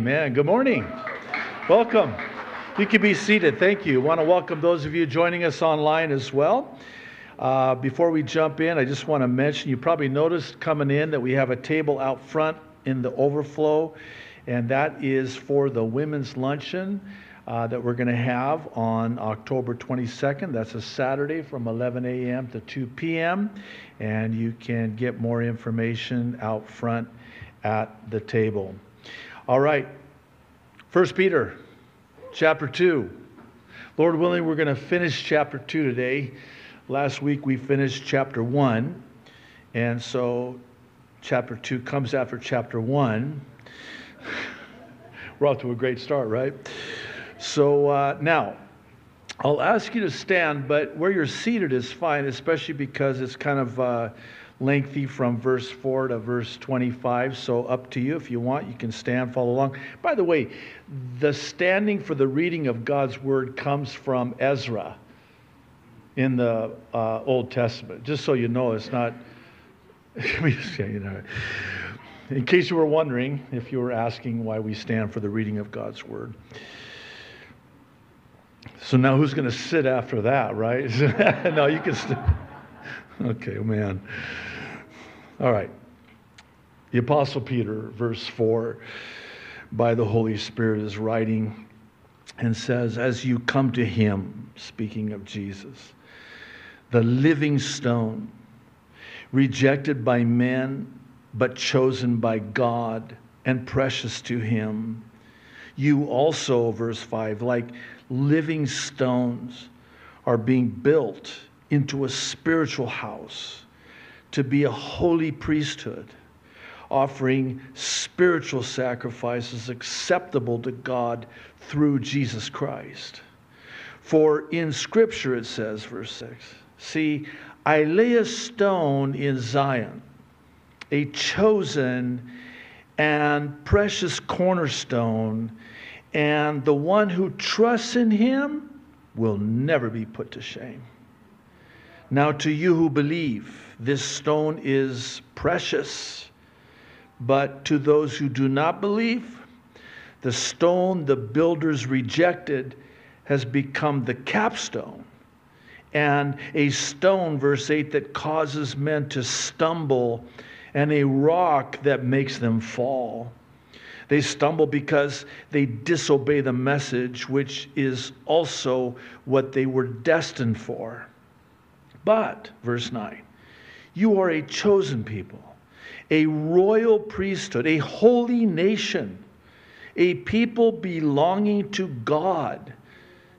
Amen. Good morning. Welcome. You can be seated. Thank you. I want to welcome those of you joining us online as well. Before we jump in, I just want to mention, you probably noticed coming in that we have a table out front in the overflow, and that is for the women's luncheon that we're going to have on October 22nd. That's a Saturday from 11 a.m. to 2 p.m., and you can get more information out front at the table. All right, First Peter chapter 2. Lord willing, we're going to finish chapter 2 today. Last week we finished chapter 1, and so chapter 2 comes after chapter 1. We're off to a great start, right? So now, I'll ask you to stand, but where you're seated is fine, especially because it's kind of lengthy from verse 4 to verse 25, so up to you. If you want, you can stand, follow along. By the way, the standing for the reading of God's Word comes from Ezra in the Old Testament. Just so you know, it's not... In case you were wondering, if you were asking why we stand for the reading of God's Word. So now who's going to sit after that, right? No, you can sit. Okay, man. All right. The Apostle Peter, verse 4, by the Holy Spirit is writing and says, as you come to him, speaking of Jesus, the living stone, rejected by men, but chosen by God and precious to him, you also, verse 5, like living stones, are being built into a spiritual house to be a holy priesthood, offering spiritual sacrifices acceptable to God through Jesus Christ. For in Scripture it says, verse 6, see, I lay a stone in Zion, a chosen and precious cornerstone, and the one who trusts in him will never be put to shame. Now to you who believe, this stone is precious, but to those who do not believe, the stone the builders rejected has become the capstone, and a stone, verse 8, that causes men to stumble, and a rock that makes them fall. They stumble because they disobey the message, which is also what they were destined for. But, verse 9, you are a chosen people, a royal priesthood, a holy nation, a people belonging to God,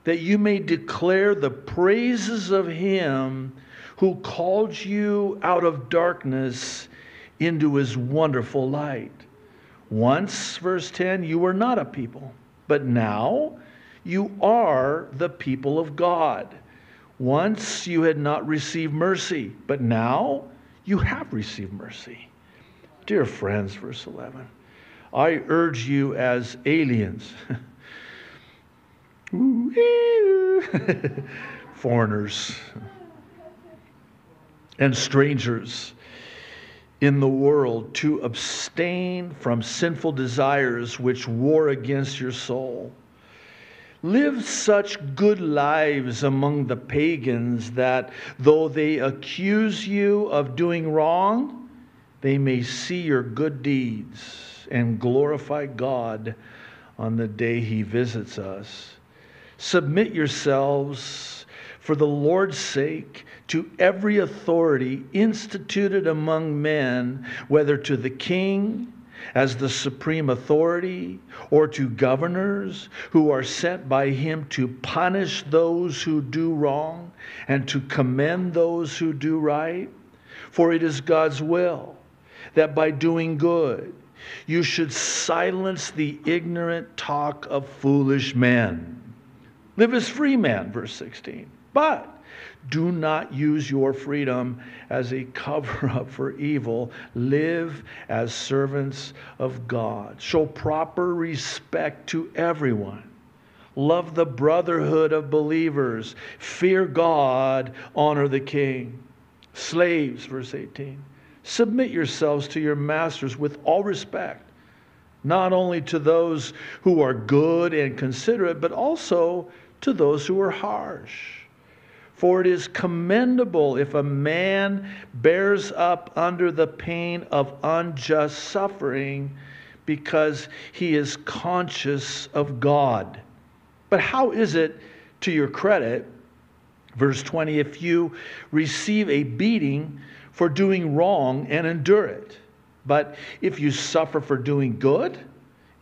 that you may declare the praises of him who called you out of darkness into his wonderful light. Once, verse 10, you were not a people, but now you are the people of God. Once you had not received mercy, but now you have received mercy. Dear friends, verse 11, I urge you as aliens, foreigners, and strangers in the world to abstain from sinful desires which war against your soul. Live such good lives among the pagans that though they accuse you of doing wrong, they may see your good deeds and glorify God on the day he visits us. Submit yourselves for the Lord's sake to every authority instituted among men, whether to the king as the supreme authority, or to governors who are sent by him to punish those who do wrong and to commend those who do right. For it is God's will that by doing good you should silence the ignorant talk of foolish men. Live as free men, verse 16. But do not use your freedom as a cover-up for evil. Live as servants of God. Show proper respect to everyone. Love the brotherhood of believers. Fear God. Honor the king. Slaves, verse 18, submit yourselves to your masters with all respect, not only to those who are good and considerate, but also to those who are harsh. For it is commendable if a man bears up under the pain of unjust suffering because he is conscious of God. But how is it to your credit, verse 20, if you receive a beating for doing wrong and endure it? But if you suffer for doing good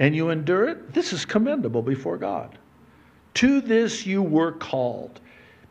and you endure it, this is commendable before God. To this you were called,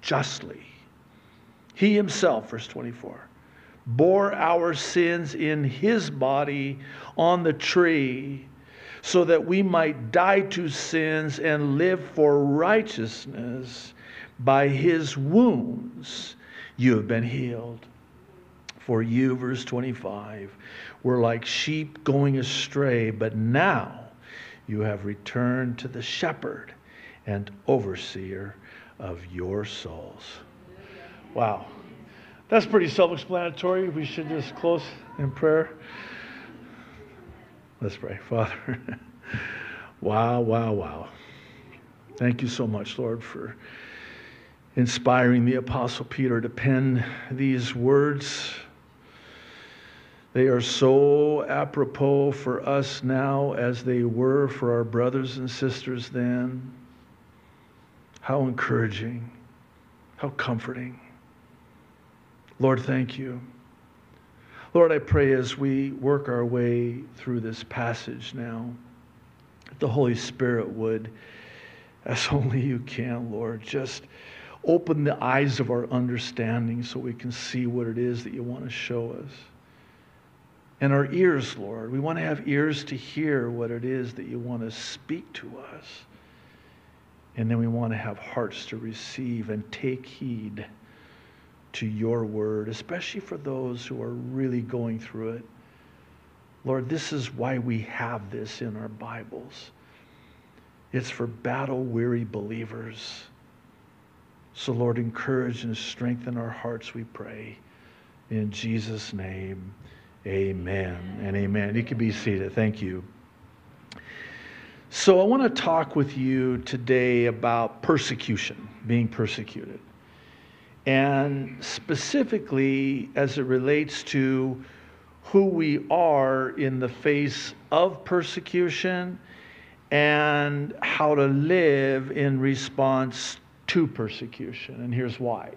justly. He himself, verse 24, bore our sins in his body on the tree, so that we might die to sins and live for righteousness. By his wounds you have been healed. For you, verse 25, were like sheep going astray, but now you have returned to the shepherd and overseer of your souls. Wow. That's pretty self-explanatory. We should just close in prayer. Let's pray. Father, wow, wow, wow. Thank you so much, Lord, for inspiring the Apostle Peter to pen these words. They are so apropos for us now as they were for our brothers and sisters then. How encouraging, how comforting. Lord, thank you. Lord, I pray as we work our way through this passage now, that the Holy Spirit would, as only you can, Lord, just open the eyes of our understanding so we can see what it is that you want to show us. And our ears, Lord, we want to have ears to hear what it is that you want to speak to us. And then we want to have hearts to receive and take heed to your word, especially for those who are really going through it. Lord, this is why we have this in our Bibles. It's for battle-weary believers. So, Lord, encourage and strengthen our hearts, we pray. In Jesus' name, amen and amen. You can be seated. Thank you. So I want to talk with you today about persecution, being persecuted, and specifically as it relates to who we are in the face of persecution and how to live in response to persecution. And here's why.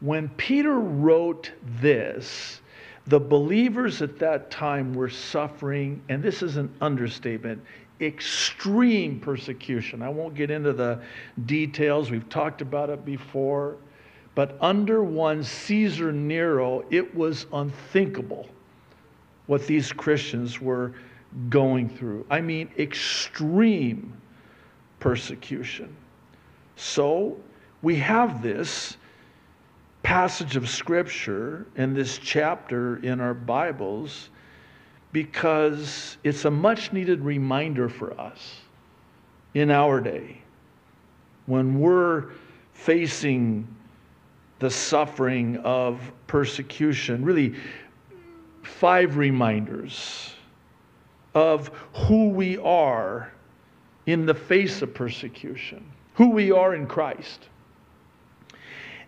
When Peter wrote this, the believers at that time were suffering, and this is an understatement, extreme persecution. I won't get into the details. We've talked about it before. But under one Caesar Nero, it was unthinkable what these Christians were going through. I mean, extreme persecution. So we have this passage of Scripture and this chapter in our Bibles because it's a much-needed reminder for us in our day when we're facing the suffering of persecution. Really, 5 reminders of who we are in the face of persecution, who we are in Christ.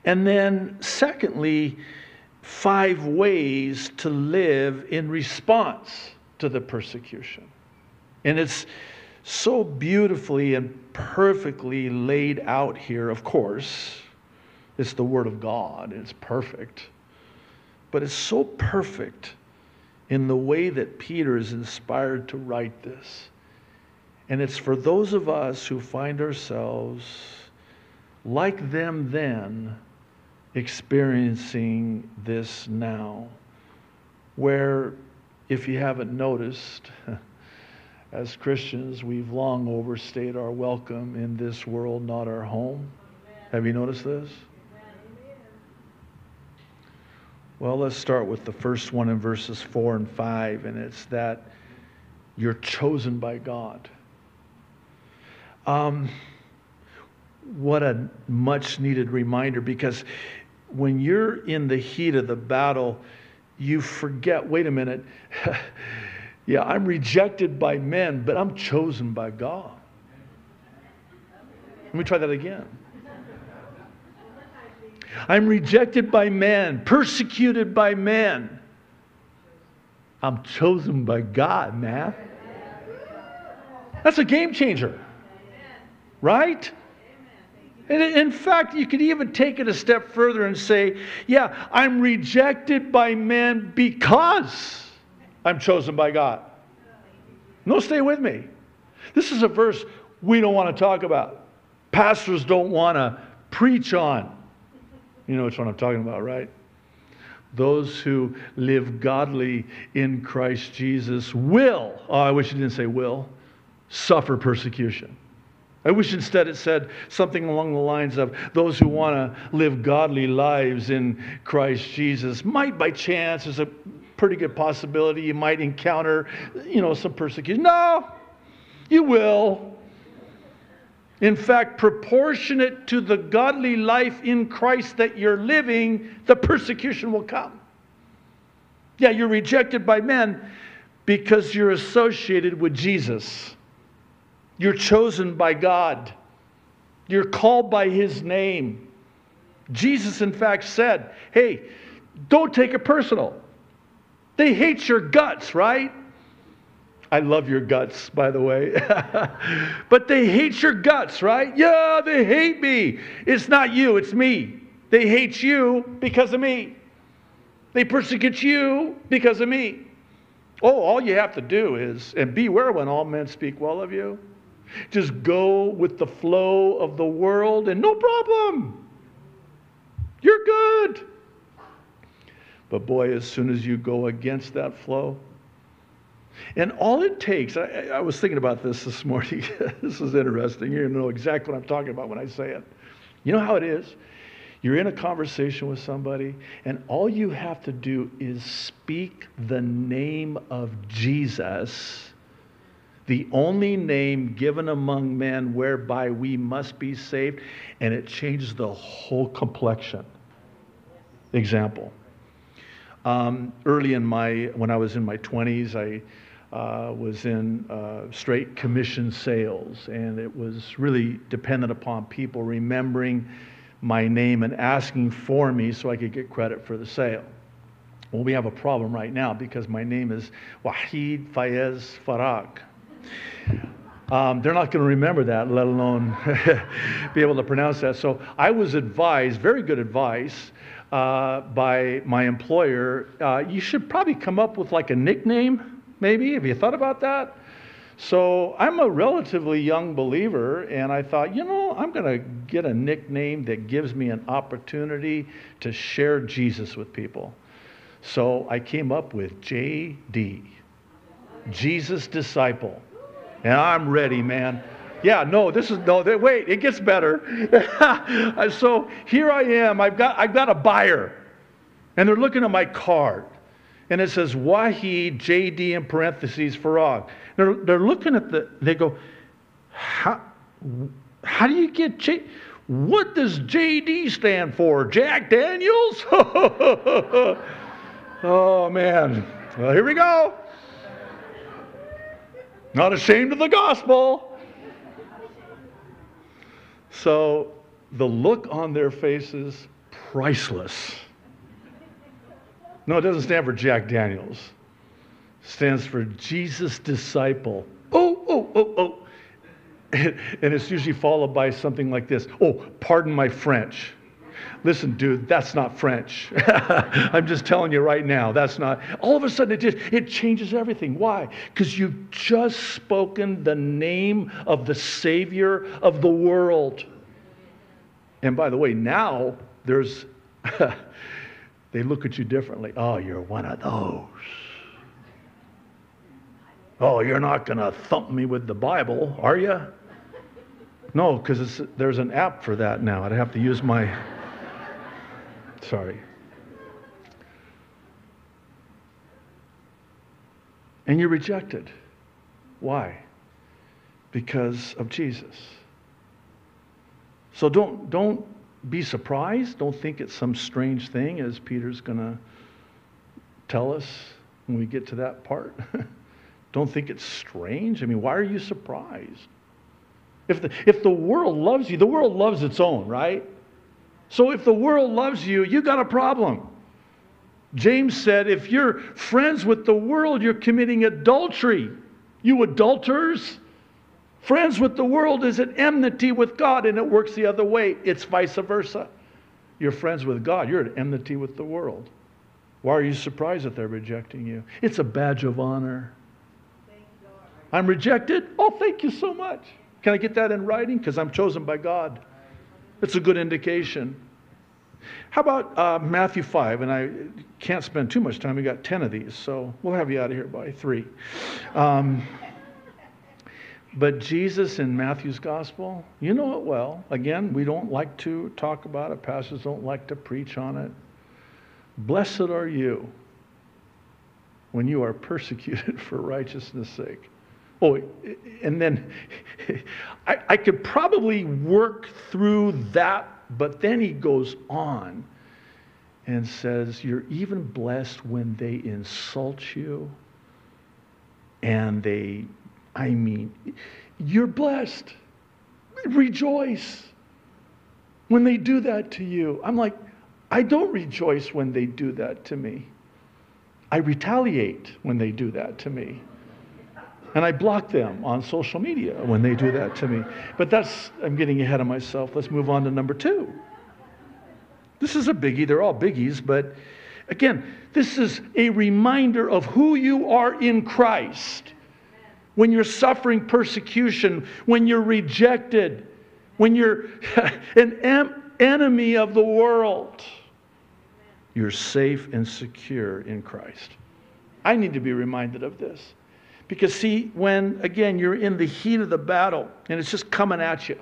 And then secondly, 5 ways to live in response to the persecution. And it's so beautifully and perfectly laid out here, of course. It's the Word of God, and it's perfect. But it's so perfect in the way that Peter is inspired to write this. And it's for those of us who find ourselves, like them then, experiencing this now, where, if you haven't noticed, As Christians, we've long overstayed our welcome in this world, not our home. Have you noticed this? Well, let's start with the first one in verses 4 and 5, and it's that you're chosen by God. What a much-needed reminder, because when you're in the heat of the battle, you forget, wait a minute, yeah, I'm rejected by men, but I'm chosen by God. Let me try that again. I'm rejected by man, persecuted by man. I'm chosen by God, man. That's a game changer, right? And in fact, you could even take it a step further and say, yeah, I'm rejected by man because I'm chosen by God. No, stay with me. This is a verse we don't want to talk about. Pastors don't want to preach on. You know which one I'm talking about, right? Those who live godly in Christ Jesus will, oh, I wish it didn't say will, suffer persecution. I wish instead it said something along the lines of those who want to live godly lives in Christ Jesus might by chance, there's a pretty good possibility you might encounter, you know, some persecution. No, you will. In fact, proportionate to the godly life in Christ that you're living, the persecution will come. Yeah, you're rejected by men because you're associated with Jesus. You're chosen by God. You're called by His name. Jesus, in fact, said, hey, don't take it personal. They hate your guts, right? I love your guts, by the way. But they hate your guts, right? Yeah, they hate me. It's not you, it's me. They hate you because of me. They persecute you because of me. Oh, all you have to do is, and beware when all men speak well of you. Just go with the flow of the world and no problem. You're good. But boy, as soon as you go against that flow, and all it takes, I was thinking about this morning. This is interesting. You're going to know exactly what I'm talking about when I say it. You know how it is? You're in a conversation with somebody, and all you have to do is speak the name of Jesus, the only name given among men whereby we must be saved, and it changes the whole complexion. Example. Early in when I was in my 20s, I was in straight commission sales, and it was really dependent upon people remembering my name and asking for me so I could get credit for the sale. Well, we have a problem right now because my name is Wahid Fayez Farag. They're not going to remember that, let alone be able to pronounce that. So I was advised, very good advice, by my employer, you should probably come up with like a nickname, maybe. Have you thought about that? So I'm a relatively young believer, and I thought, you know, I'm going to get a nickname that gives me an opportunity to share Jesus with people. So I came up with JD, Jesus Disciple. And I'm ready, man. Yeah, no, this is, no, wait, it gets better. So here I am, I've got a buyer. And they're looking at my card. And it says, Wahid, JD, in parentheses, Farag. They're looking at they go, how do you get JD? What does JD stand for? Jack Daniels? Oh, man. Well, here we go. Not ashamed of the gospel. So the look on their faces, priceless. No, it doesn't stand for Jack Daniels. It stands for Jesus Disciple. Oh. And it's usually followed by something like this. Oh, pardon my French. Listen, dude, that's not French. I'm just telling you right now, that's not. All of a sudden, it changes everything. Why? Because you've just spoken the name of the Savior of the world. And by the way, now there's, they look at you differently. Oh, you're one of those. Oh, you're not going to thump me with the Bible, are you? No, because there's an app for that now. I'd have to use my... Sorry. And you're rejected. Why? Because of Jesus. So don't be surprised. Don't think it's some strange thing, as Peter's going to tell us when we get to that part. Don't think it's strange. I mean, why are you surprised? If the world loves you, the world loves its own, right? So if the world loves you, you got a problem. James said, if you're friends with the world, you're committing adultery. You adulterers. Friends with the world is at enmity with God, and it works the other way. It's vice versa. You're friends with God. You're at enmity with the world. Why are you surprised that they're rejecting you? It's a badge of honor. I'm rejected? Oh, thank you so much. Can I get that in writing? Because I'm chosen by God. It's a good indication. How about Matthew 5? And I can't spend too much time. We got 10 of these, so we'll have you out of here by 3. But Jesus in Matthew's Gospel, you know it well. Again, we don't like to talk about it. Pastors don't like to preach on it. Blessed are you when you are persecuted for righteousness' sake. Oh, and then I could probably work through that, but then he goes on and says, you're even blessed when they insult you and they... I mean, you're blessed. Rejoice when they do that to you. I'm like, I don't rejoice when they do that to me. I retaliate when they do that to me. And I block them on social media when they do that to me. But that's, I'm getting ahead of myself. Let's move on to number 2. This is a biggie. They're all biggies. But again, this is a reminder of who you are in Christ. When you're suffering persecution, when you're rejected, when you're an enemy of the world, you're safe and secure in Christ. I need to be reminded of this. Because see, when, again, you're in the heat of the battle and it's just coming at you,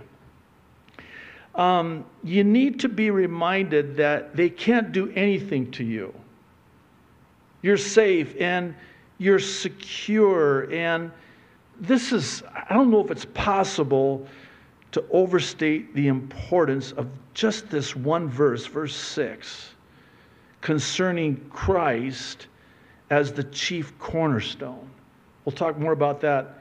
you need to be reminded that they can't do anything to you. You're safe and you're secure, and this is, I don't know if it's possible to overstate the importance of just this one verse, verse 6, concerning Christ as the chief cornerstone. We'll talk more about that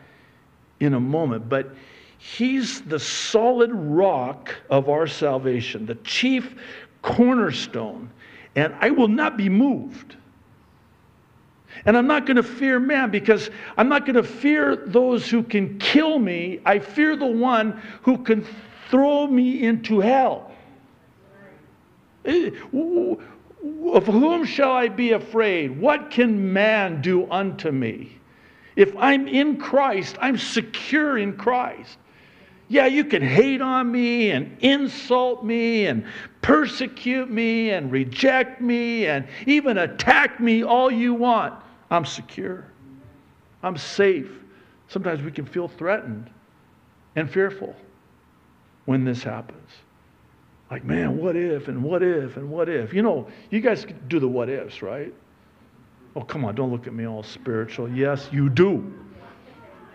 in a moment, but he's the solid rock of our salvation, the chief cornerstone, and I will not be moved. And I'm not going to fear man, because I'm not going to fear those who can kill me. I fear the one who can throw me into hell. Of whom shall I be afraid? What can man do unto me? If I'm in Christ, I'm secure in Christ. Yeah, you can hate on me and insult me and persecute me and reject me and even attack me all you want. I'm secure. I'm safe. Sometimes we can feel threatened and fearful when this happens. Like, man, what if and what if and what if? You know, you guys do the what ifs, right? Oh, come on, don't look at me all spiritual. Yes, you do.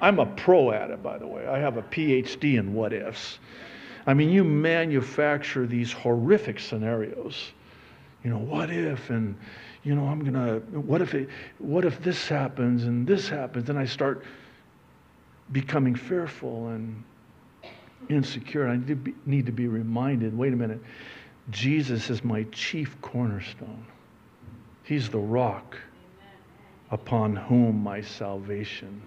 I'm a pro at it, by the way. I have a PhD in what ifs. I mean, you manufacture these horrific scenarios. You know, what if, and, you know, I'm going to, what if this happens and this happens? Then I start becoming fearful and insecure. I need to be reminded, wait a minute, Jesus is my chief cornerstone. He's the rock upon whom my salvation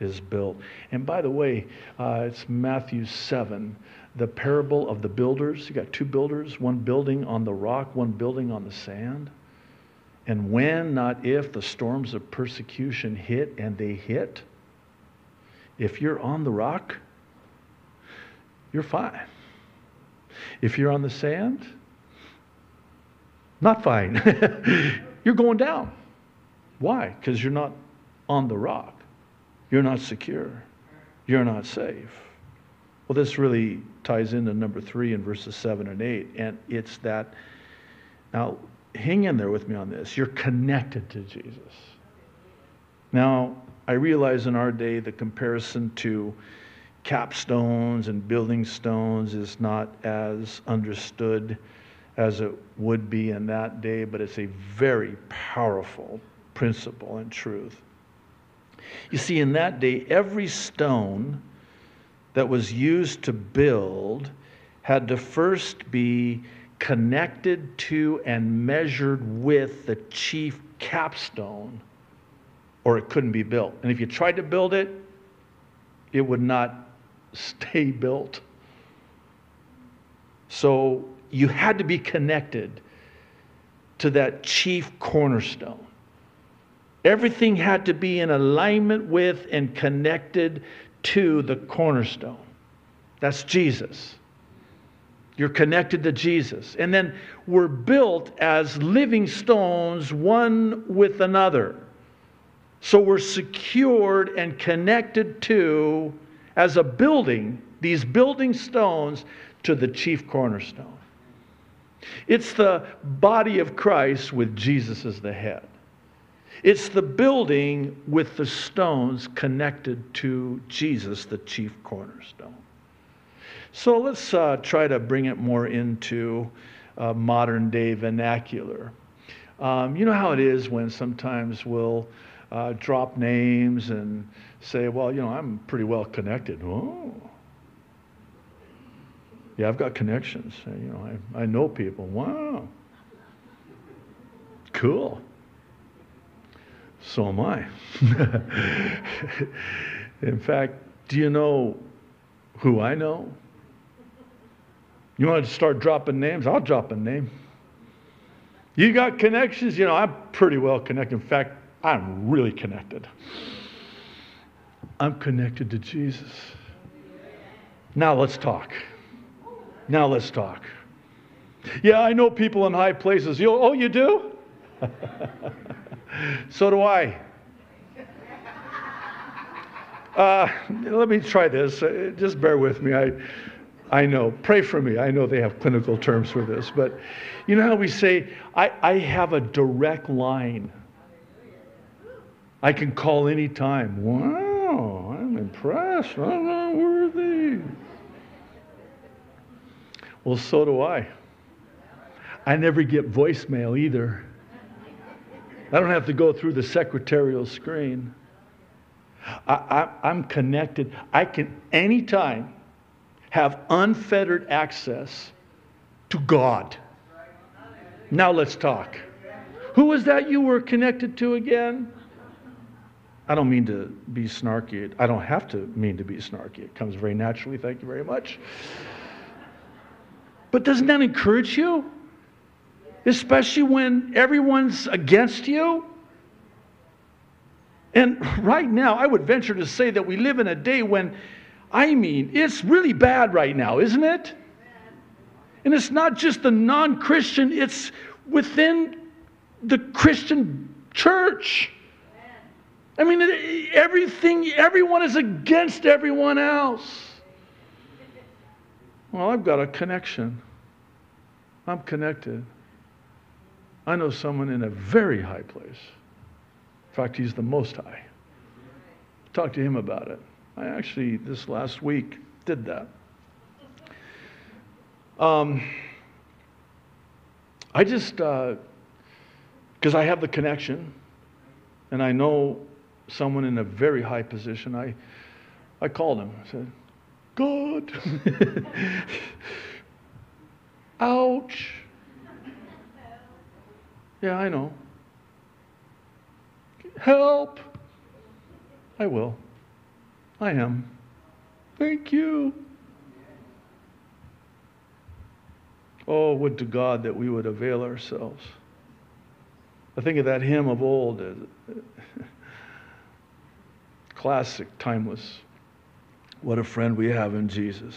is built. And by the way, it's Matthew 7, the parable of the builders. You got two builders, one building on the rock, one building on the sand. And when, not if, the storms of persecution hit, and they hit, if you're on the rock, you're fine. If you're on the sand, not fine. You're going down. Why? Because you're not on the rock. You're not secure. You're not safe. Well, this really ties into number 3 in verses 7 and 8. And it's that, now hang in there with me on this. You're connected to Jesus. Now, I realize in our day the comparison to capstones and building stones is not as understood as it would be in that day, but it's a very powerful principle and truth. You see, in that day, every stone that was used to build had to first be connected to and measured with the chief capstone, or it couldn't be built. And if you tried to build it, it would not stay built. So you had to be connected to that chief cornerstone. Everything had to be in alignment with and connected to the cornerstone. That's Jesus. You're connected to Jesus. And then we're built as living stones, one with another. So we're secured and connected to, as a building, these building stones to the chief cornerstone. It's the body of Christ with Jesus as the head. It's the building with the stones connected to Jesus, the chief cornerstone. So let's try to bring it more into modern day vernacular. You know how it is when sometimes we'll drop names and say, well, you know, I'm pretty well connected. Oh, yeah, I've got connections. You know, I know people. Wow. Cool. So am I. In fact, do you know who I know? You want to start dropping names? I'll drop a name. You got connections? You know, I'm pretty well connected. In fact, I'm really connected. I'm connected to Jesus. Now let's talk. Now let's talk. Yeah, I know people in high places. Oh, you do? So do I. Let me try this. Just bear with me. I know. Pray for me. I know they have clinical terms for this. But you know how we say, I have a direct line. I can call any time. Wow, I'm impressed. I'm not worthy. Well, so do I. I never get voicemail either. I don't have to go through the secretarial screen. I'm connected. I can anytime have unfettered access to God. Now let's talk. Who was that you were connected to again? I don't mean to be snarky. I don't have to mean to be snarky. It comes very naturally. Thank you very much. But doesn't that encourage you? Especially when everyone's against you. And right now, I would venture to say that we live in a day when, I mean, it's really bad right now, isn't it? And it's not just the non-Christian, it's within the Christian church. I mean, everyone is against everyone else. Well, I've got a connection. I'm connected. I know someone in a very high place. In fact, he's the most high. Talk to him about it. I actually, this last week, did that. I just, because I have the connection, and I know someone in a very high position, I called him. I said, God, ouch. Yeah, I know. Help. I will. I am. Thank you. Oh, would to God that we would avail ourselves. I think of that hymn of old, classic, timeless. What a friend we have in Jesus.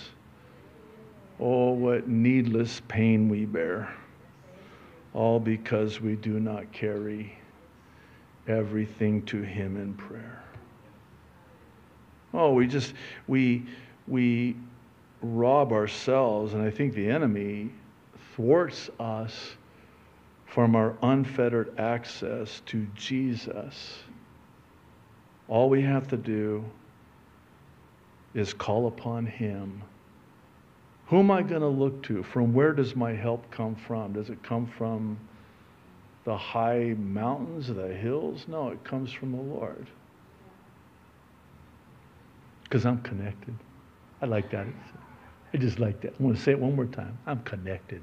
Oh, what needless pain we bear. All because we do not carry everything to Him in prayer. Oh, we rob ourselves, and I think the enemy thwarts us from our unfettered access to Jesus. All we have to do is call upon Him. Who am I going to look to? From where does my help come from? Does it come from the high mountains, the hills? No, it comes from the Lord. Because I'm connected. I like that. I just like that. I want to say it one more time. I'm connected.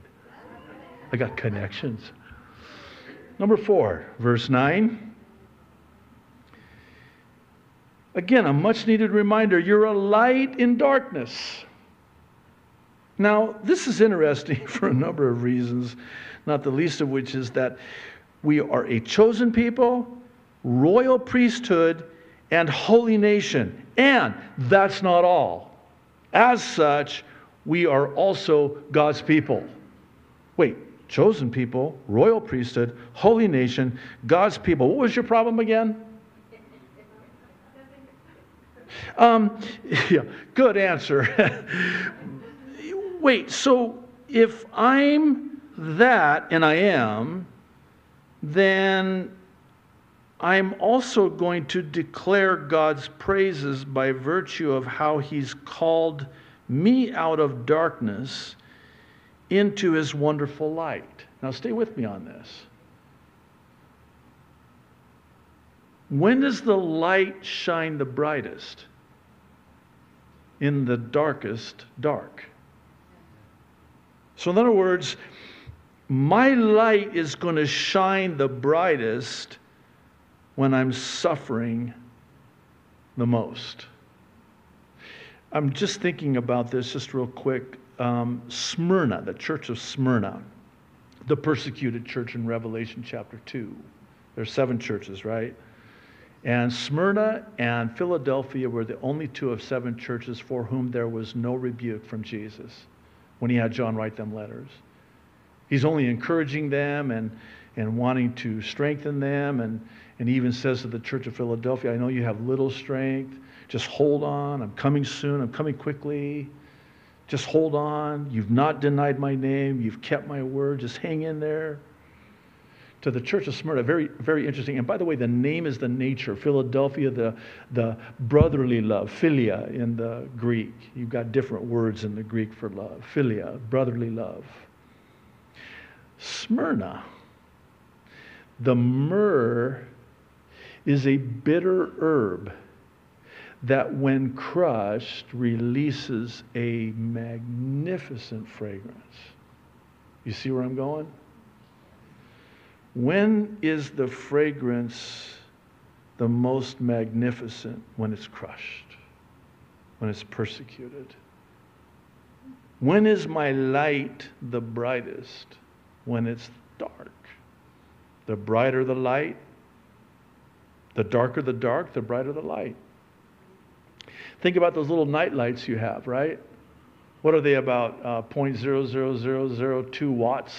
I got connections. Number 4, verse 9. Again, a much-needed reminder. You're a light in darkness. Now, this is interesting for a number of reasons, not the least of which is that we are a chosen people, royal priesthood, and holy nation. And that's not all. As such, we are also God's people. Wait, chosen people, royal priesthood, holy nation, God's people. What was your problem again? Yeah, good answer. Wait, so if I'm that, and I am, then I'm also going to declare God's praises by virtue of how He's called me out of darkness into His wonderful light. Now stay with me on this. When does the light shine the brightest? In the darkest dark. So in other words, my light is going to shine the brightest when I'm suffering the most. I'm just thinking about this just real quick. Smyrna, the church of Smyrna, the persecuted church in Revelation chapter 2. There's 7 churches, right? And Smyrna and Philadelphia were the only 2 of 7 churches for whom there was no rebuke from Jesus when He had John write them letters. He's only encouraging them and wanting to strengthen them, and even says to the church of Philadelphia, I know you have little strength. Just hold on. I'm coming soon. I'm coming quickly. Just hold on. You've not denied my name. You've kept my word. Just hang in there. To the church of Smyrna, very, very interesting. And by the way, the name is the nature. Philadelphia, the brotherly love, philia in the Greek. You've got different words in the Greek for love. Philia, brotherly love. Smyrna. The myrrh is a bitter herb that when crushed releases a magnificent fragrance. You see where I'm going? When is the fragrance the most magnificent? When it's crushed, when it's persecuted. When is my light the brightest? When it's dark. The brighter the light, the darker the dark, the brighter the light. Think about those little night lights you have, right? What are they about? 0.00002 watts.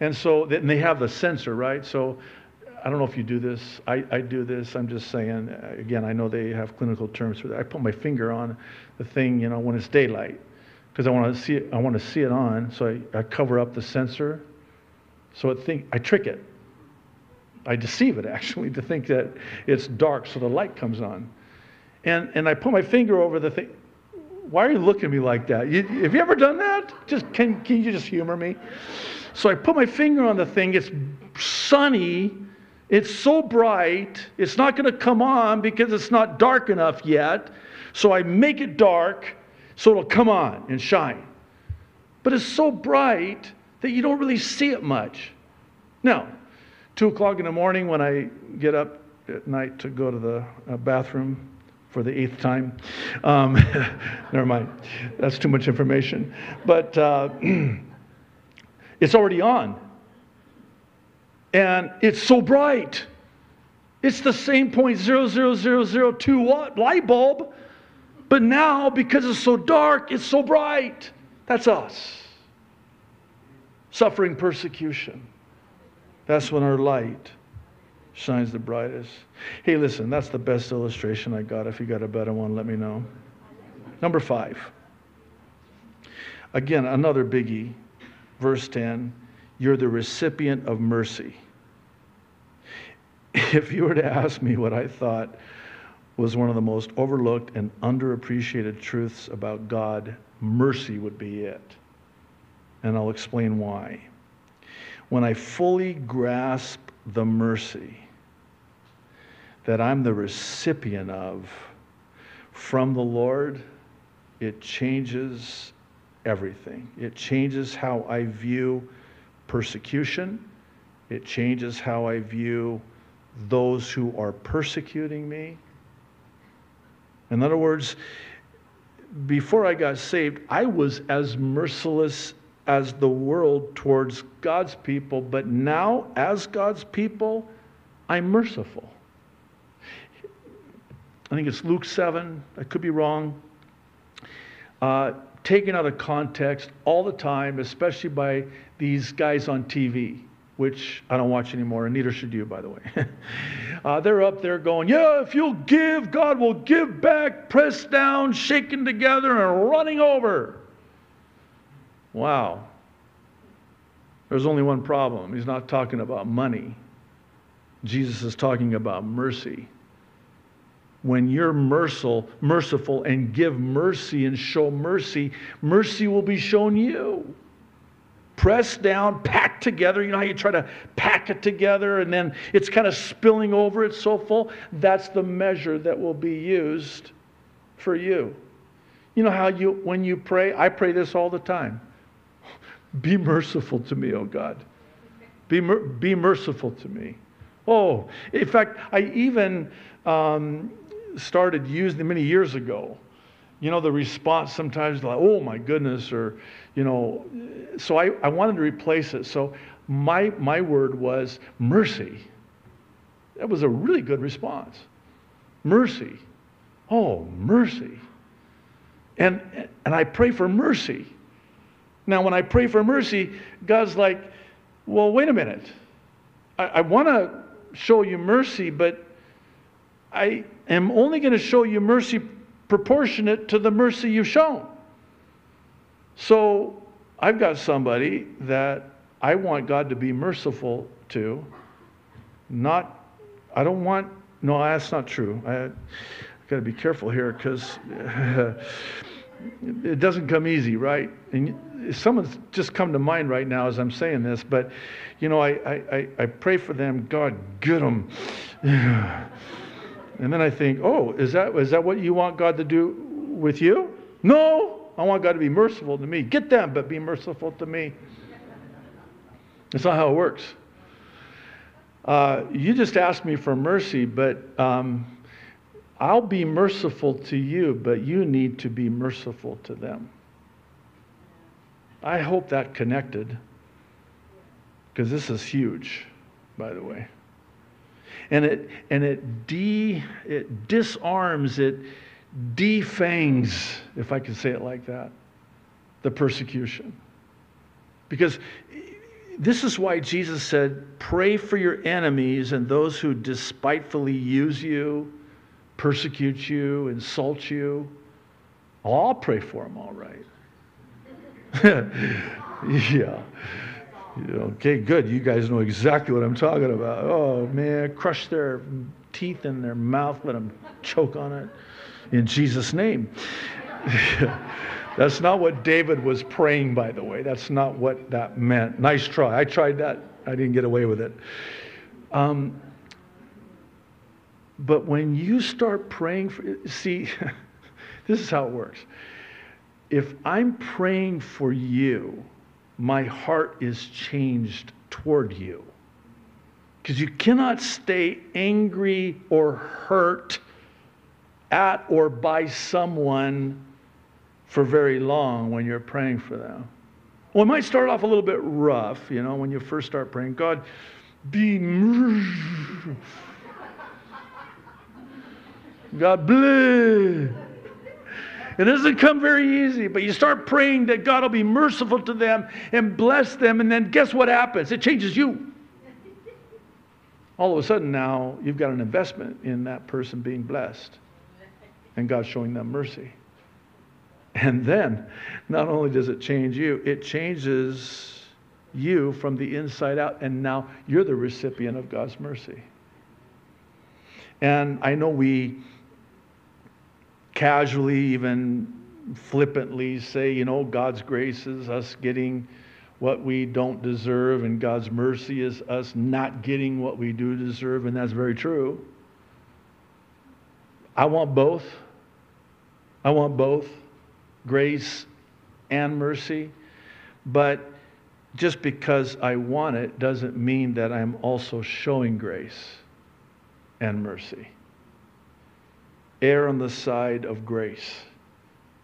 And so and they have the sensor, right? So I don't know if you do this. I do this. I'm just saying, again, I know they have clinical terms for that. I put my finger on the thing, you know, when it's daylight because I want to see it. I want to see it on. So I cover up the sensor. So I trick it. I deceive it, actually, to think that it's dark so the light comes on. And I put my finger over the thing. Why are you looking at me like that? Have you ever done that? Just can you just humor me? So I put my finger on the thing. It's sunny. It's so bright. It's not going to come on because it's not dark enough yet. So I make it dark so it'll come on and shine. But it's so bright that you don't really see it much. Now, 2 o'clock in the morning when I get up at night to go to the bathroom for the 8th time. Never mind. That's too much information. But it's already on. And it's so bright. It's the same 0.00002 watt light bulb. But now, because it's so dark, it's so bright. That's us. Suffering persecution. That's when our light shines the brightest. Hey, listen, that's the best illustration I got. If you got a better one, let me know. Number 5. Again, another biggie. Verse 10, you're the recipient of mercy. If you were to ask me what I thought was one of the most overlooked and underappreciated truths about God, mercy would be it. And I'll explain why. When I fully grasp the mercy that I'm the recipient of from the Lord, it changes everything. It changes how I view persecution. It changes how I view those who are persecuting me. In other words, before I got saved, I was as merciless as the world towards God's people, but now, as God's people, I'm merciful. I think it's Luke 7, I could be wrong. Taken out of context all the time, especially by these guys on TV, which I don't watch anymore, and neither should you, by the way. They're up there going, yeah, if you'll give, God will give back, pressed down, shaken together, and running over. Wow. There's only one problem. He's not talking about money. Jesus is talking about mercy. When you're merciful and give mercy and show mercy, mercy will be shown you. Pressed down, packed together. You know how you try to pack it together and then it's kind of spilling over, it's so full? That's the measure that will be used for you. You know how you, when you pray, I pray this all the time. Be merciful to me, oh God. Be merciful to me. Oh, in fact, I even started using them many years ago. You know, the response sometimes like, oh my goodness, or, you know, so I wanted to replace it. So my word was mercy. That was a really good response. Mercy. Oh, mercy. And I pray for mercy. Now, when I pray for mercy, God's like, well, wait a minute. I want to show you mercy, but I am only going to show you mercy proportionate to the mercy you've shown. So I've got somebody that I want God to be merciful to. No, that's not true. Got to be careful here because it doesn't come easy, right? And someone's just come to mind right now as I'm saying this, but you know, I pray for them, God, get them. And then I think, oh, is that what you want God to do with you? No, I want God to be merciful to me. Get them, but be merciful to me. That's not how it works. You just asked me for mercy, but I'll be merciful to you, but you need to be merciful to them. I hope that connected, because this is huge, by the way. And it disarms, it defangs, if I can say it like that, the persecution. Because this is why Jesus said, pray for your enemies and those who despitefully use you, persecute you, insult you. I'll pray for them, all right. Yeah. Okay, good. You guys know exactly what I'm talking about. Oh, man, crush their teeth in their mouth, let them choke on it in Jesus' name. That's not what David was praying, by the way. That's not what that meant. Nice try. I tried that. I didn't get away with it. But when you start praying for, see, this is how it works. If I'm praying for you, my heart is changed toward you. Because you cannot stay angry or hurt at or by someone for very long when you're praying for them. Well, it might start off a little bit rough, you know, when you first start praying. God, be merciful. God bless. It doesn't come very easy, but you start praying that God will be merciful to them and bless them, and then guess what happens? It changes you. all of a sudden now you've got an investment in that person being blessed and God showing them mercy. And then not only does it change you, it changes you from the inside out, and now you're the recipient of God's mercy. And I know we casually, even flippantly say, you know, God's grace is us getting what we don't deserve, and God's mercy is us not getting what we do deserve, and that's very true. I want both. I want both, grace and mercy. But just because I want it doesn't mean that I'm also showing grace and mercy. Err on the side of grace.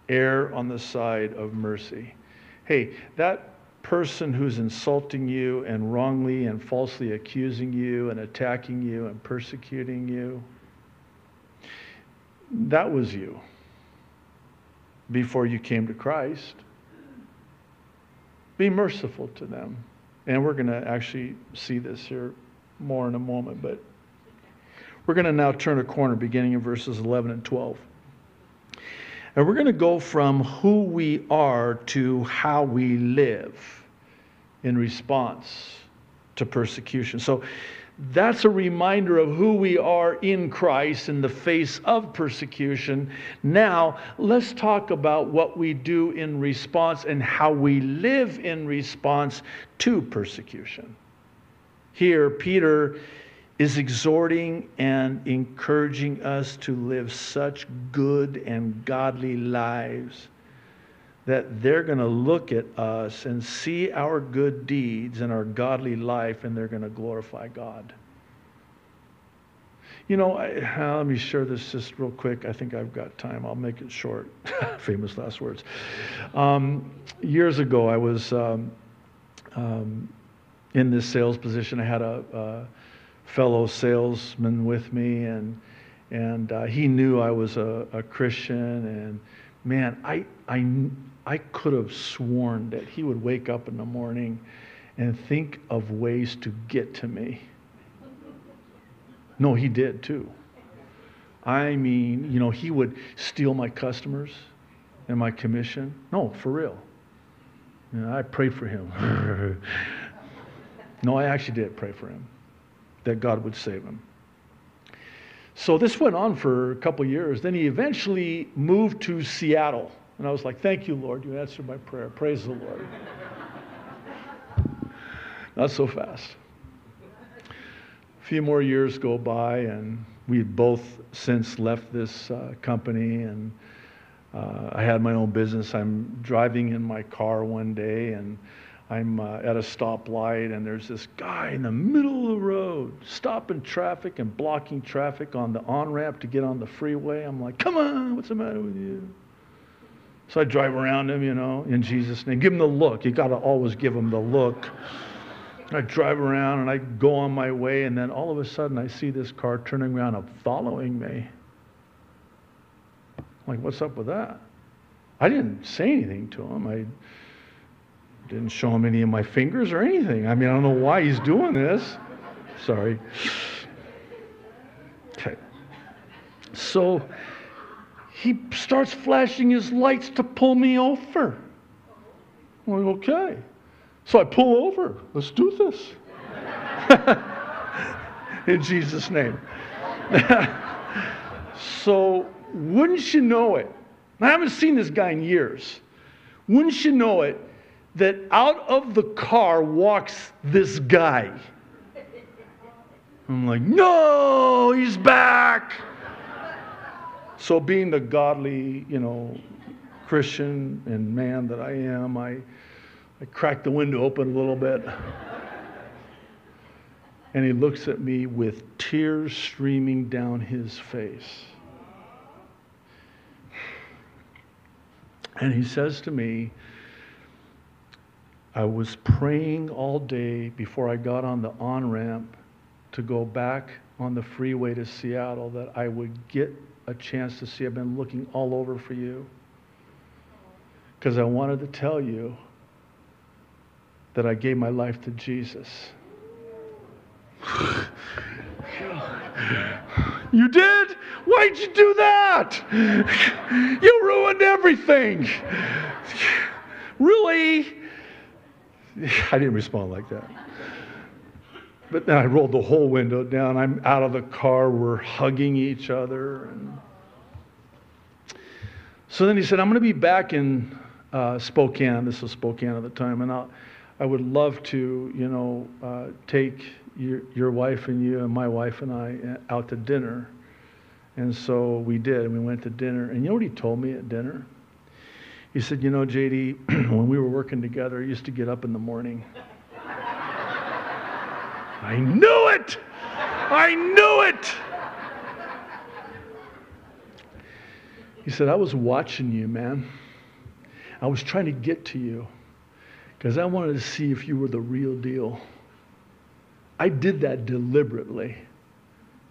Err on the side of mercy. Hey, that person who's insulting you and wrongly and falsely accusing you and attacking you and persecuting you, that was you before you came to Christ. Be merciful to them. And we're going to actually see this here more in a moment, but we're going to now turn a corner beginning in verses 11 and 12. And we're going to go from who we are to how we live in response to persecution. So that's a reminder of who we are in Christ in the face of persecution. Now, let's talk about what we do in response and how we live in response to persecution. Here, Peter is exhorting and encouraging us to live such good and godly lives that they're going to look at us and see our good deeds and our godly life, and they're going to glorify God. You know, let me share this just real quick. I think I've got time. I'll make it short. Famous last words. Years ago, I was in this sales position. I had a fellow salesman with me, and he knew I was a Christian, and man, I could have sworn that he would wake up in the morning and think of ways to get to me. No, he did too. I mean, you know, he would steal my customers and my commission. No, for real. You know, I prayed for him. No, I actually did pray for him, that God would save him. So this went on for a couple years. Then he eventually moved to Seattle. And I was like, thank you, Lord. You answered my prayer. Praise the Lord. Not so fast. A few more years go by, and we had both since left this company. And I had my own business. I'm driving in my car one day, and I'm at a stoplight, and there's this guy in the middle of the road stopping traffic and blocking traffic on the on-ramp to get on the freeway. I'm like, come on, what's the matter with you? So I drive around him, you know, in Jesus' name. Give him the look. You got to always give him the look. I drive around, and I go on my way, and then all of a sudden I see this car turning around and following me. I'm like, what's up with that? I didn't say anything to him. I didn't show him any of my fingers or anything. I mean, I don't know why he's doing this. Sorry. Okay. So he starts flashing his lights to pull me over. I'm like, okay. So I pull over. Let's do this. In Jesus' name. So wouldn't you know it? I haven't seen this guy in years. Wouldn't you know it, that out of the car walks this guy. I'm like, no, he's back. So being the godly, you know, Christian and man that I am, I crack the window open a little bit. And he looks at me with tears streaming down his face. And he says to me, I was praying all day before I got on the on-ramp to go back on the freeway to Seattle that I would get a chance to see. I've been looking all over for you because I wanted to tell you that I gave my life to Jesus. You did? Why'd you do that? You ruined everything. Really? I didn't respond like that. But then I rolled the whole window down. I'm out of the car. We're hugging each other. And so then he said, I'm going to be back in Spokane. This was Spokane at the time. And I would love to, you know, take your wife and you and my wife and I out to dinner. And so we did. And we went to dinner. And you know what he told me at dinner? He said, you know, JD, when we were working together, I used to get up in the morning. I knew it! I knew it! He said, I was watching you, man. I was trying to get to you because I wanted to see if you were the real deal. I did that deliberately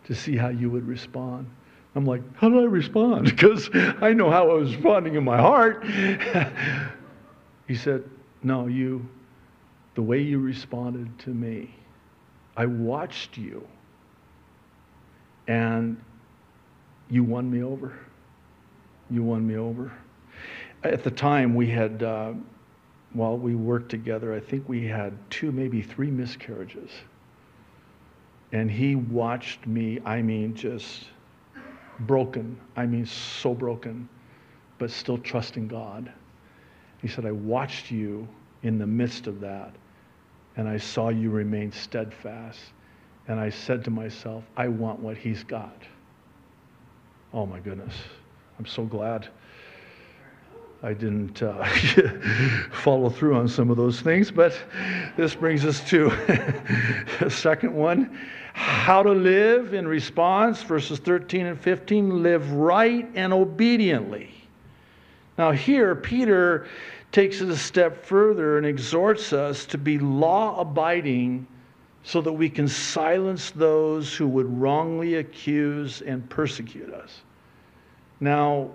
to see how you would respond. I'm like, how do I respond? Because I know how I was responding in my heart. He said, no, the way you responded to me, I watched you, and you won me over. You won me over. At the time, we had, while we worked together, I think we had 2, maybe 3 miscarriages. And he watched me, I mean, just broken. I mean, so broken, but still trusting God. He said, I watched you in the midst of that. And I saw you remain steadfast. And I said to myself, I want what he's got. Oh my goodness. I'm so glad I didn't follow through on some of those things. But this brings us to the second one. How to live in response. Verses 13 and 15. Live right and obediently. Now here, Peter takes it a step further and exhorts us to be law-abiding so that we can silence those who would wrongly accuse and persecute us. Now,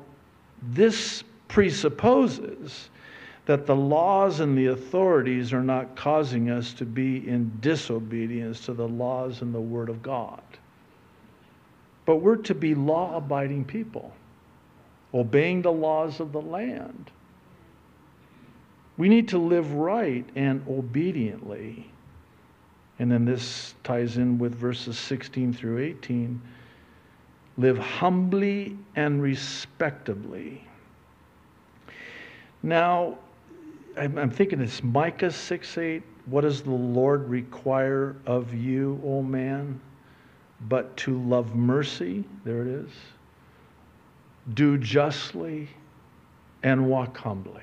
this presupposes that the laws and the authorities are not causing us to be in disobedience to the laws and the Word of God. But we're to be law-abiding people, obeying the laws of the land. We need to live right and obediently. And then this ties in with verses 16 through 18. Live humbly and respectably. Now, I'm thinking it's Micah 6:8. What does the Lord require of you, O man, but to love mercy? There it is. Do justly and walk humbly.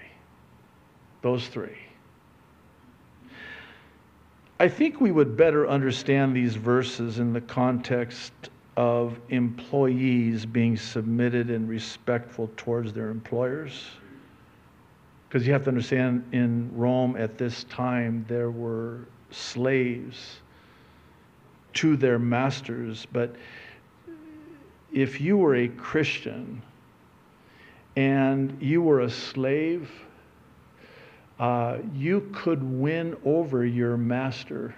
Those three. I think we would better understand these verses in the context of employees being submitted and respectful towards their employers. Because you have to understand, in Rome at this time, there were slaves to their masters. But if you were a Christian and you were a slave, you could win over your master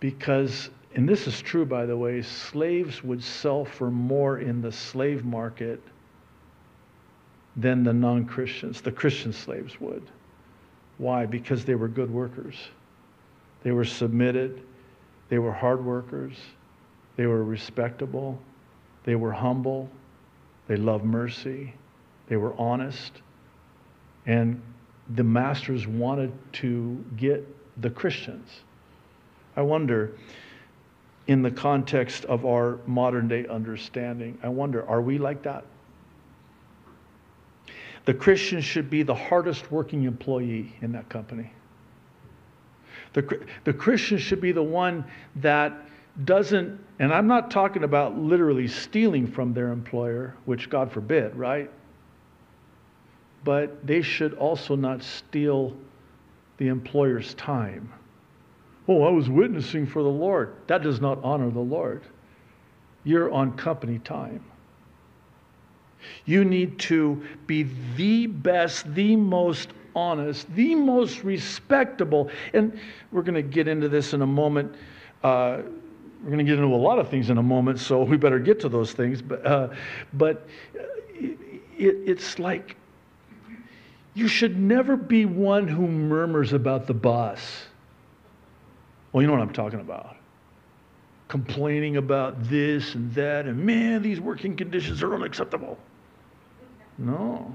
because, and this is true by the way, slaves would sell for more in the slave market than the non-Christians, the Christian slaves would. Why? Because they were good workers. They were submitted. They were hard workers. They were respectable. They were humble. They loved mercy. They were honest. And the masters wanted to get the Christians. I wonder, in the context of our modern day understanding, I wonder, are we like that? The Christian should be the hardest working employee in that company. The Christian should be the one that doesn't, and I'm not talking about literally stealing from their employer, which God forbid, right? But they should also not steal the employer's time. Oh, I was witnessing for the Lord. That does not honor the Lord. You're on company time. You need to be the best, the most honest, the most respectable. And we're going to get into this in a moment. We're going to get into a lot of things in a moment, so we better get to those things. But it's like you should never be one who murmurs about the boss. Well, you know what I'm talking about. Complaining about this and that, and man, these working conditions are unacceptable. No.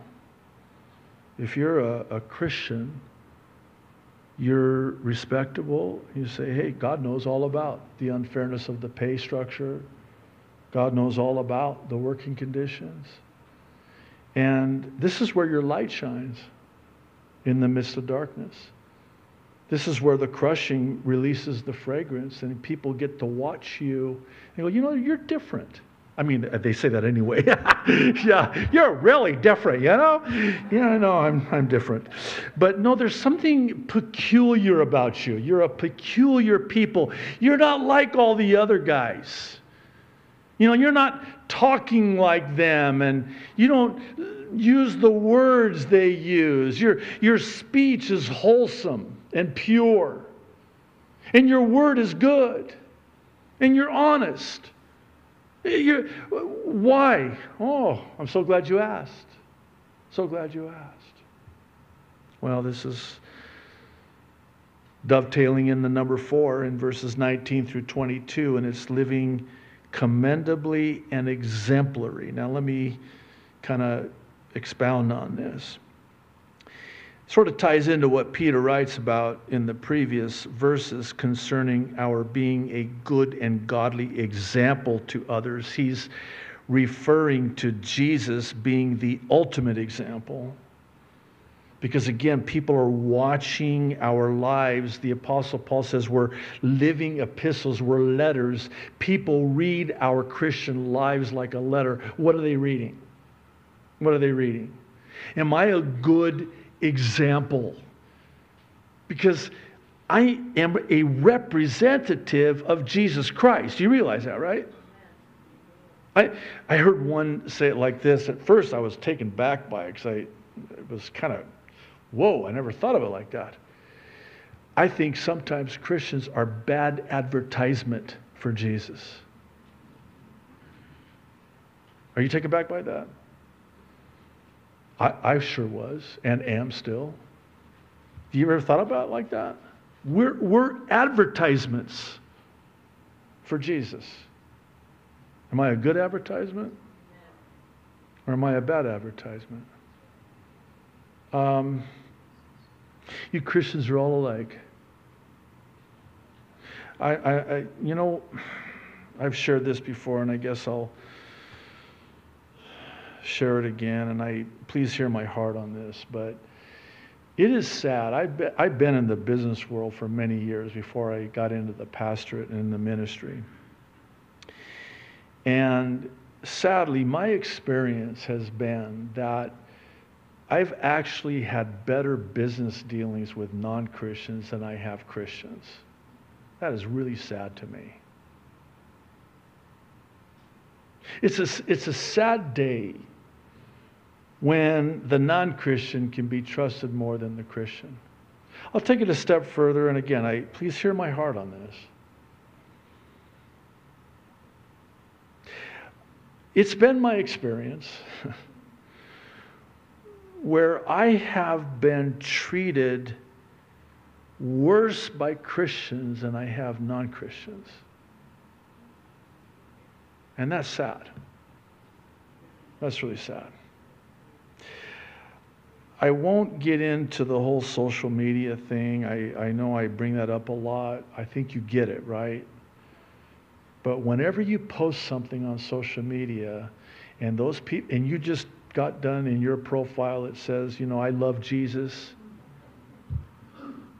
If you're a Christian, you're respectable. You say, hey, God knows all about the unfairness of the pay structure. God knows all about the working conditions. And this is where your light shines in the midst of darkness. This is where the crushing releases the fragrance and people get to watch you. They go, you know, you're different. I mean, they say that anyway. Yeah, you're really different, you know? Yeah, I know, I'm different. But no, there's something peculiar about you. You're a peculiar people. You're not like all the other guys. You know, you're not talking like them, and you don't use the words they use. Your speech is wholesome and pure, and your word is good, and you're honest. Why? Oh, I'm so glad you asked. So glad you asked. Well, this is dovetailing in the number 4 in verses 19 through 22, and it's living commendably and exemplary. Now, let me kind of expound on this. Sort of ties into what Peter writes about in the previous verses concerning our being a good and godly example to others. He's referring to Jesus being the ultimate example. Because again, people are watching our lives. The Apostle Paul says we're living epistles, we're letters. People read our Christian lives like a letter. What are they reading? What are they reading? Am I a good example? Because I am a representative of Jesus Christ. You realize that, right? I heard one say it like this. At first I was taken back by it because it was kind of, whoa, I never thought of it like that. I think sometimes Christians are bad advertisement for Jesus. Are you taken back by that? I sure was, and am still. Have you ever thought about it like that? We're advertisements for Jesus. Am I a good advertisement? Or am I a bad advertisement? You Christians are all alike. You know, I've shared this before, and I guess I'll share it again, and please hear my heart on this, but it is sad. I've been in the business world for many years before I got into the pastorate and the ministry. And sadly, my experience has been that I've actually had better business dealings with non-Christians than I have Christians. That is really sad to me. It's a sad day when the non-Christian can be trusted more than the Christian. I'll take it a step further, and again, please hear my heart on this. It's been my experience where I have been treated worse by Christians than I have non-Christians. And that's sad. That's really sad. I won't get into the whole social media thing. I know I bring that up a lot. I think you get it, right? But whenever you post something on social media and those people, and you just got done in your profile, it says, you know, I love Jesus.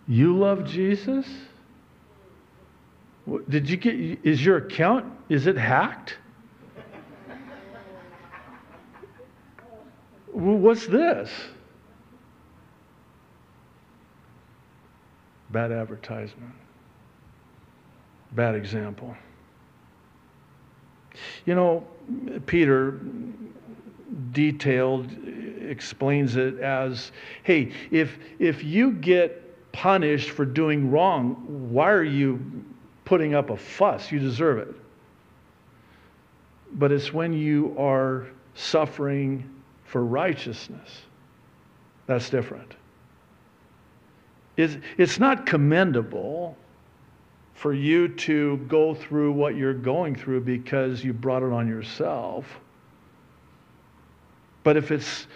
You love Jesus? Did you get, is your account, is it hacked? Well, what's this? Bad advertisement. Bad example. You know, Peter explains it as, hey, if you get punished for doing wrong, why are you putting up a fuss. You deserve it. But it's when you are suffering for righteousness that's different. It's not commendable for you to go through what you're going through because you brought it on yourself. But if it's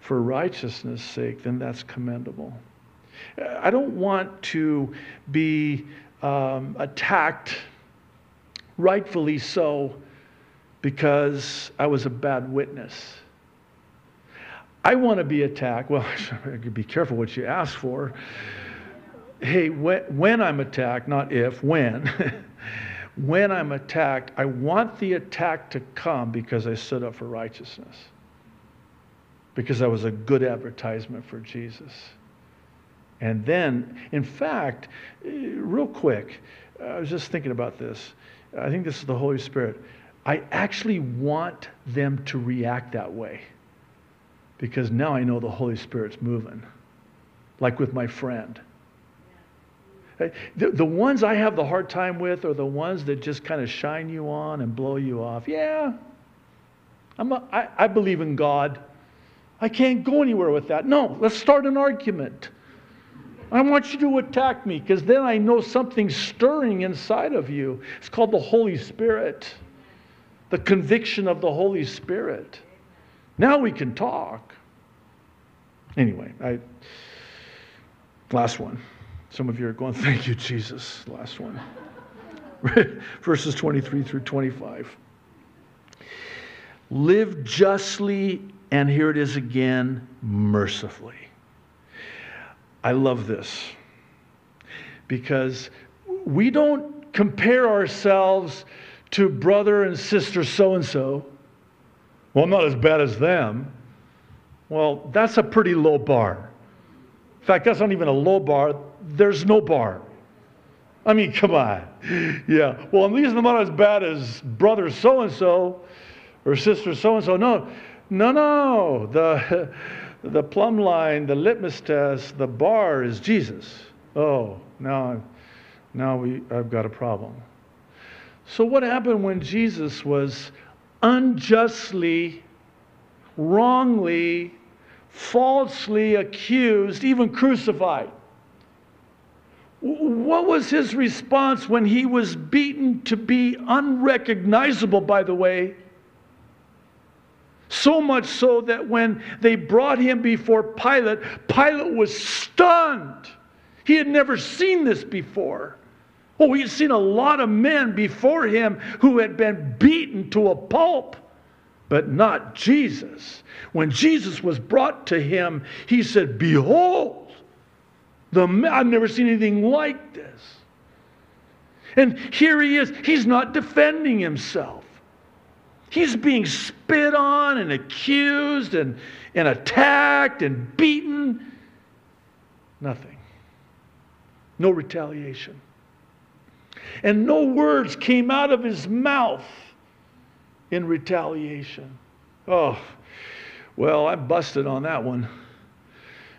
for righteousness' sake, then that's commendable. I don't want to be attacked, rightfully so, because I was a bad witness. I want to be attacked. Well, be careful what you ask for. Hey, when I'm attacked, not if, when. When I'm attacked, I want the attack to come because I stood up for righteousness. Because I was a good advertisement for Jesus. And then, in fact, real quick, I was just thinking about this. I think this is the Holy Spirit. I actually want them to react that way. Because now I know the Holy Spirit's moving. Like with my friend. The ones I have the hard time with are the ones that just kind of shine you on and blow you off. Yeah, I believe in God. I can't go anywhere with that. No, let's start an argument. I want you to attack me because then I know something's stirring inside of you. It's called the Holy Spirit. The conviction of the Holy Spirit. Now we can talk. Anyway, last one. Some of you are going, thank you, Jesus. Last one. Verses 23 through 25. Live justly, and here it is again, mercifully. I love this because we don't compare ourselves to brother and sister so-and-so. Well, I'm not as bad as them. Well, that's a pretty low bar. In fact, that's not even a low bar. There's no bar. I mean, come on. Yeah. Well, at least I'm not as bad as brother so-and-so or sister so-and-so. No. The plumb line, the litmus test, the bar is Jesus. Oh, now I've got a problem. So what happened when Jesus was unjustly, wrongly, falsely accused, even crucified? What was his response when he was beaten to be unrecognizable, by the way? So much so that when they brought him before Pilate, Pilate was stunned. He had never seen this before. Oh, he'd seen a lot of men before him who had been beaten to a pulp, but not Jesus. When Jesus was brought to him, he said, behold, I've never seen anything like this. And here he is. He's not defending himself. He's being spit on and accused and attacked and beaten. Nothing. No retaliation. And no words came out of his mouth in retaliation. Oh, well, I busted on that one.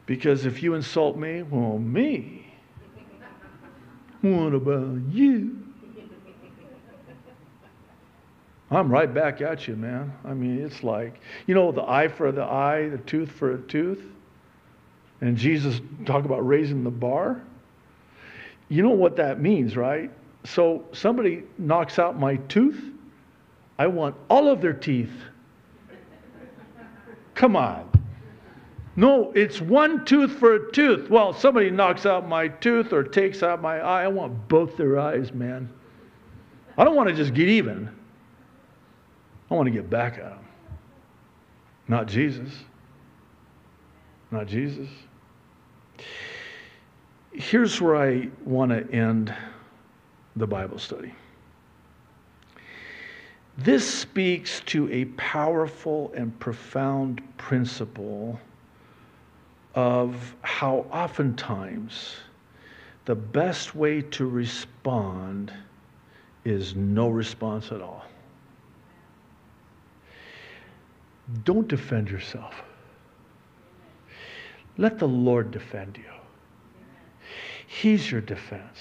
Because if you insult me, well, me. What about you? I'm right back at you, man. I mean, it's like, the eye for the eye, the tooth for a tooth. And Jesus talked about raising the bar. You know what that means, right? So somebody knocks out my tooth, I want all of their teeth. Come on. No, it's one tooth for a tooth. Well, somebody knocks out my tooth or takes out my eye, I want both their eyes, man. I don't want to just get even. I want to get back at them. Not Jesus. Not Jesus. Here's where I want to end the Bible study. This speaks to a powerful and profound principle of how oftentimes the best way to respond is no response at all. Don't defend yourself. Let the Lord defend you. He's your defense.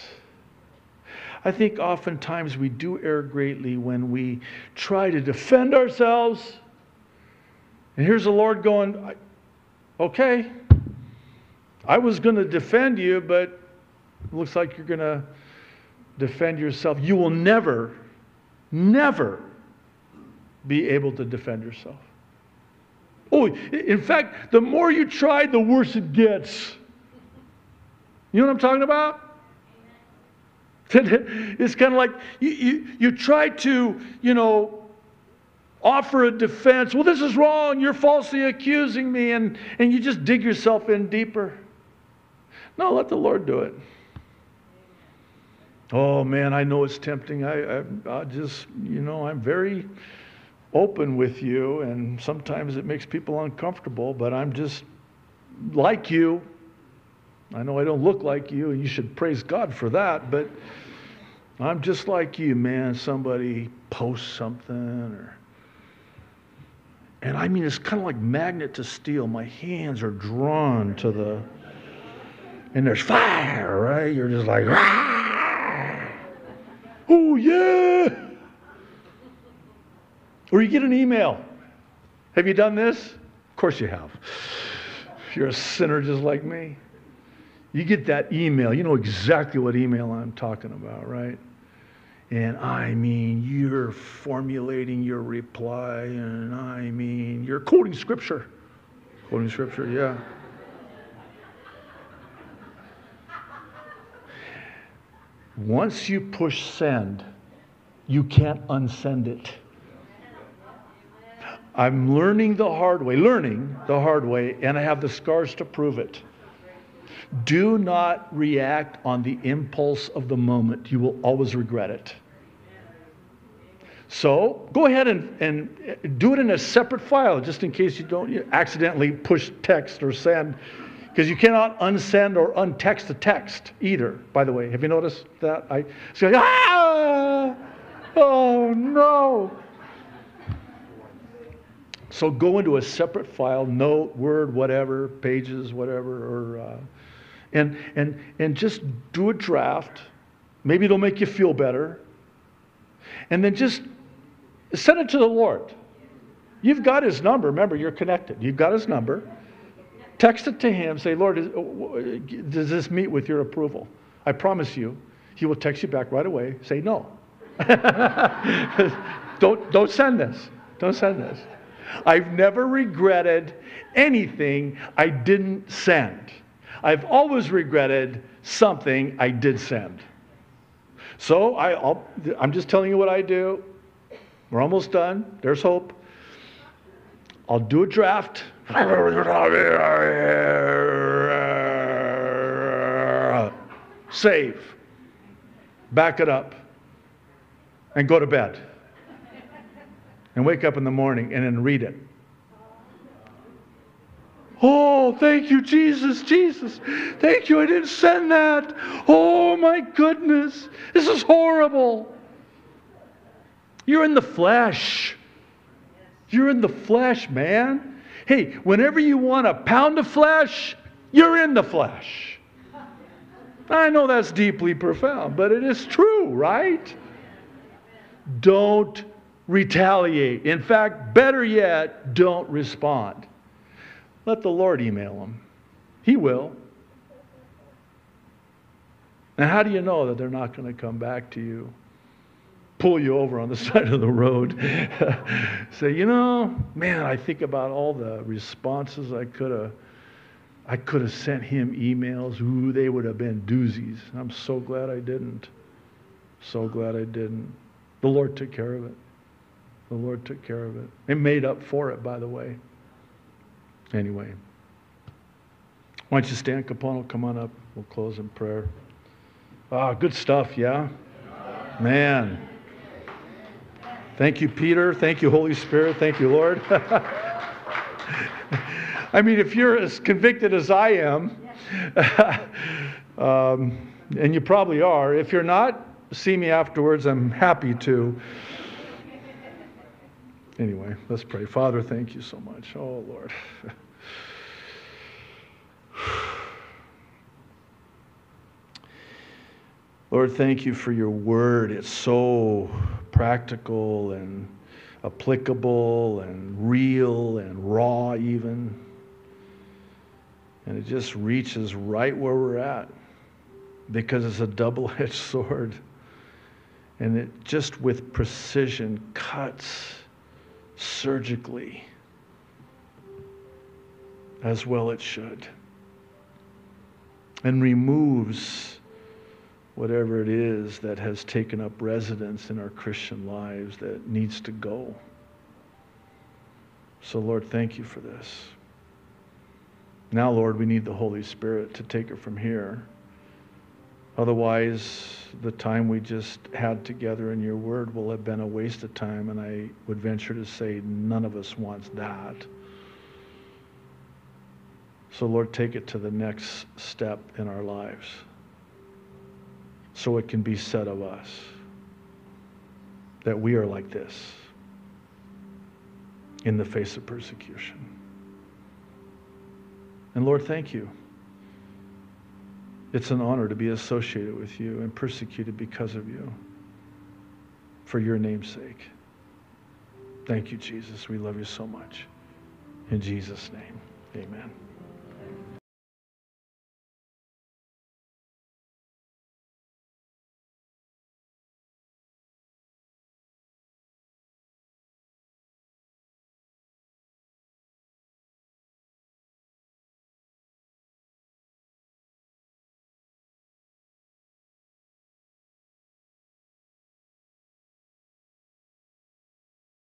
I think oftentimes we do err greatly when we try to defend ourselves. And here's the Lord going, okay, I was going to defend you, but it looks like you're going to defend yourself. You will never, never be able to defend yourself. Oh, in fact, the more you try, the worse it gets. You know what I'm talking about? It's kind of like you try to, you know, offer a defense. Well, this is wrong. You're falsely accusing me. And you just dig yourself in deeper. No, let the Lord do it. Oh, man, I know it's tempting. I just, you know, I'm very open with you. And sometimes it makes people uncomfortable. But I'm just like you. I know I don't look like you, and you should praise God for that, but I'm just like you, man. Somebody posts something, and I mean, it's kind of like magnet to steel. My hands are drawn to the, and there's fire, right? You're just like, rah! Oh, yeah! Or you get an email. Have you done this? Of course you have. You're a sinner just like me. You get that email. You know exactly what email I'm talking about, right? And I mean, you're formulating your reply, and I mean, you're quoting Scripture. Quoting Scripture, yeah. Once you push send, you can't unsend it. I'm learning the hard way, and I have the scars to prove it. Do not react on the impulse of the moment. You will always regret it. So go ahead and do it in a separate file, just in case you don't accidentally push text or send, because you cannot unsend or untext the text either, by the way. Have you noticed that? I say, ah! Oh, no. So go into a separate file, note, word, whatever, pages, whatever, or... And just do a draft. Maybe it'll make you feel better. And then just send it to the Lord. You've got His number. Remember, you're connected. You've got His number. Text it to Him. Say, Lord, does this meet with your approval? I promise you, He will text you back right away. Say no. Don't send this. Don't send this. I've never regretted anything I didn't send. I've always regretted something I did send. So I'm just telling you what I do. We're almost done. There's hope. I'll do a draft. Save. Back it up. And go to bed. And wake up in the morning and then read it. Oh, thank you, Jesus, Jesus. Thank you, I didn't send that. Oh, my goodness. This is horrible. You're in the flesh. You're in the flesh, man. Hey, whenever you want a pound of flesh, you're in the flesh. I know that's deeply profound, but it is true, right? Don't retaliate. In fact, better yet, don't respond. Let the Lord email them. He will. And how do you know that they're not going to come back to you, pull you over on the side of the road, say, you know, man, I think about all the responses I could have sent him emails. Ooh, they would have been doozies. I'm so glad I didn't. So glad I didn't. The Lord took care of it. The Lord took care of it. It made up for it, by the way. Anyway, why don't you stand, Capone? Come on up. We'll close in prayer. Ah, good stuff, yeah? Man. Thank you, Peter. Thank you, Holy Spirit. Thank you, Lord. I mean, if you're as convicted as I am, and you probably are, if you're not, see me afterwards. I'm happy to. Anyway, let's pray. Father, thank you so much. Oh, Lord. Lord, thank you for your word. It's so practical and applicable and real and raw even. And it just reaches right where we're at because it's a double-edged sword. And it just with precision cuts surgically, as well it should, and removes whatever it is that has taken up residence in our Christian lives that needs to go. So, Lord, thank you for this. Now, Lord, we need the Holy Spirit to take it from here. Otherwise, the time we just had together in your word will have been a waste of time, and I would venture to say none of us wants that. So, Lord, take it to the next step in our lives so it can be said of us that we are like this in the face of persecution. And, Lord, thank you. It's an honor to be associated with you and persecuted because of you, for your name's sake. Thank you, Jesus. We love you so much. In Jesus' name, amen.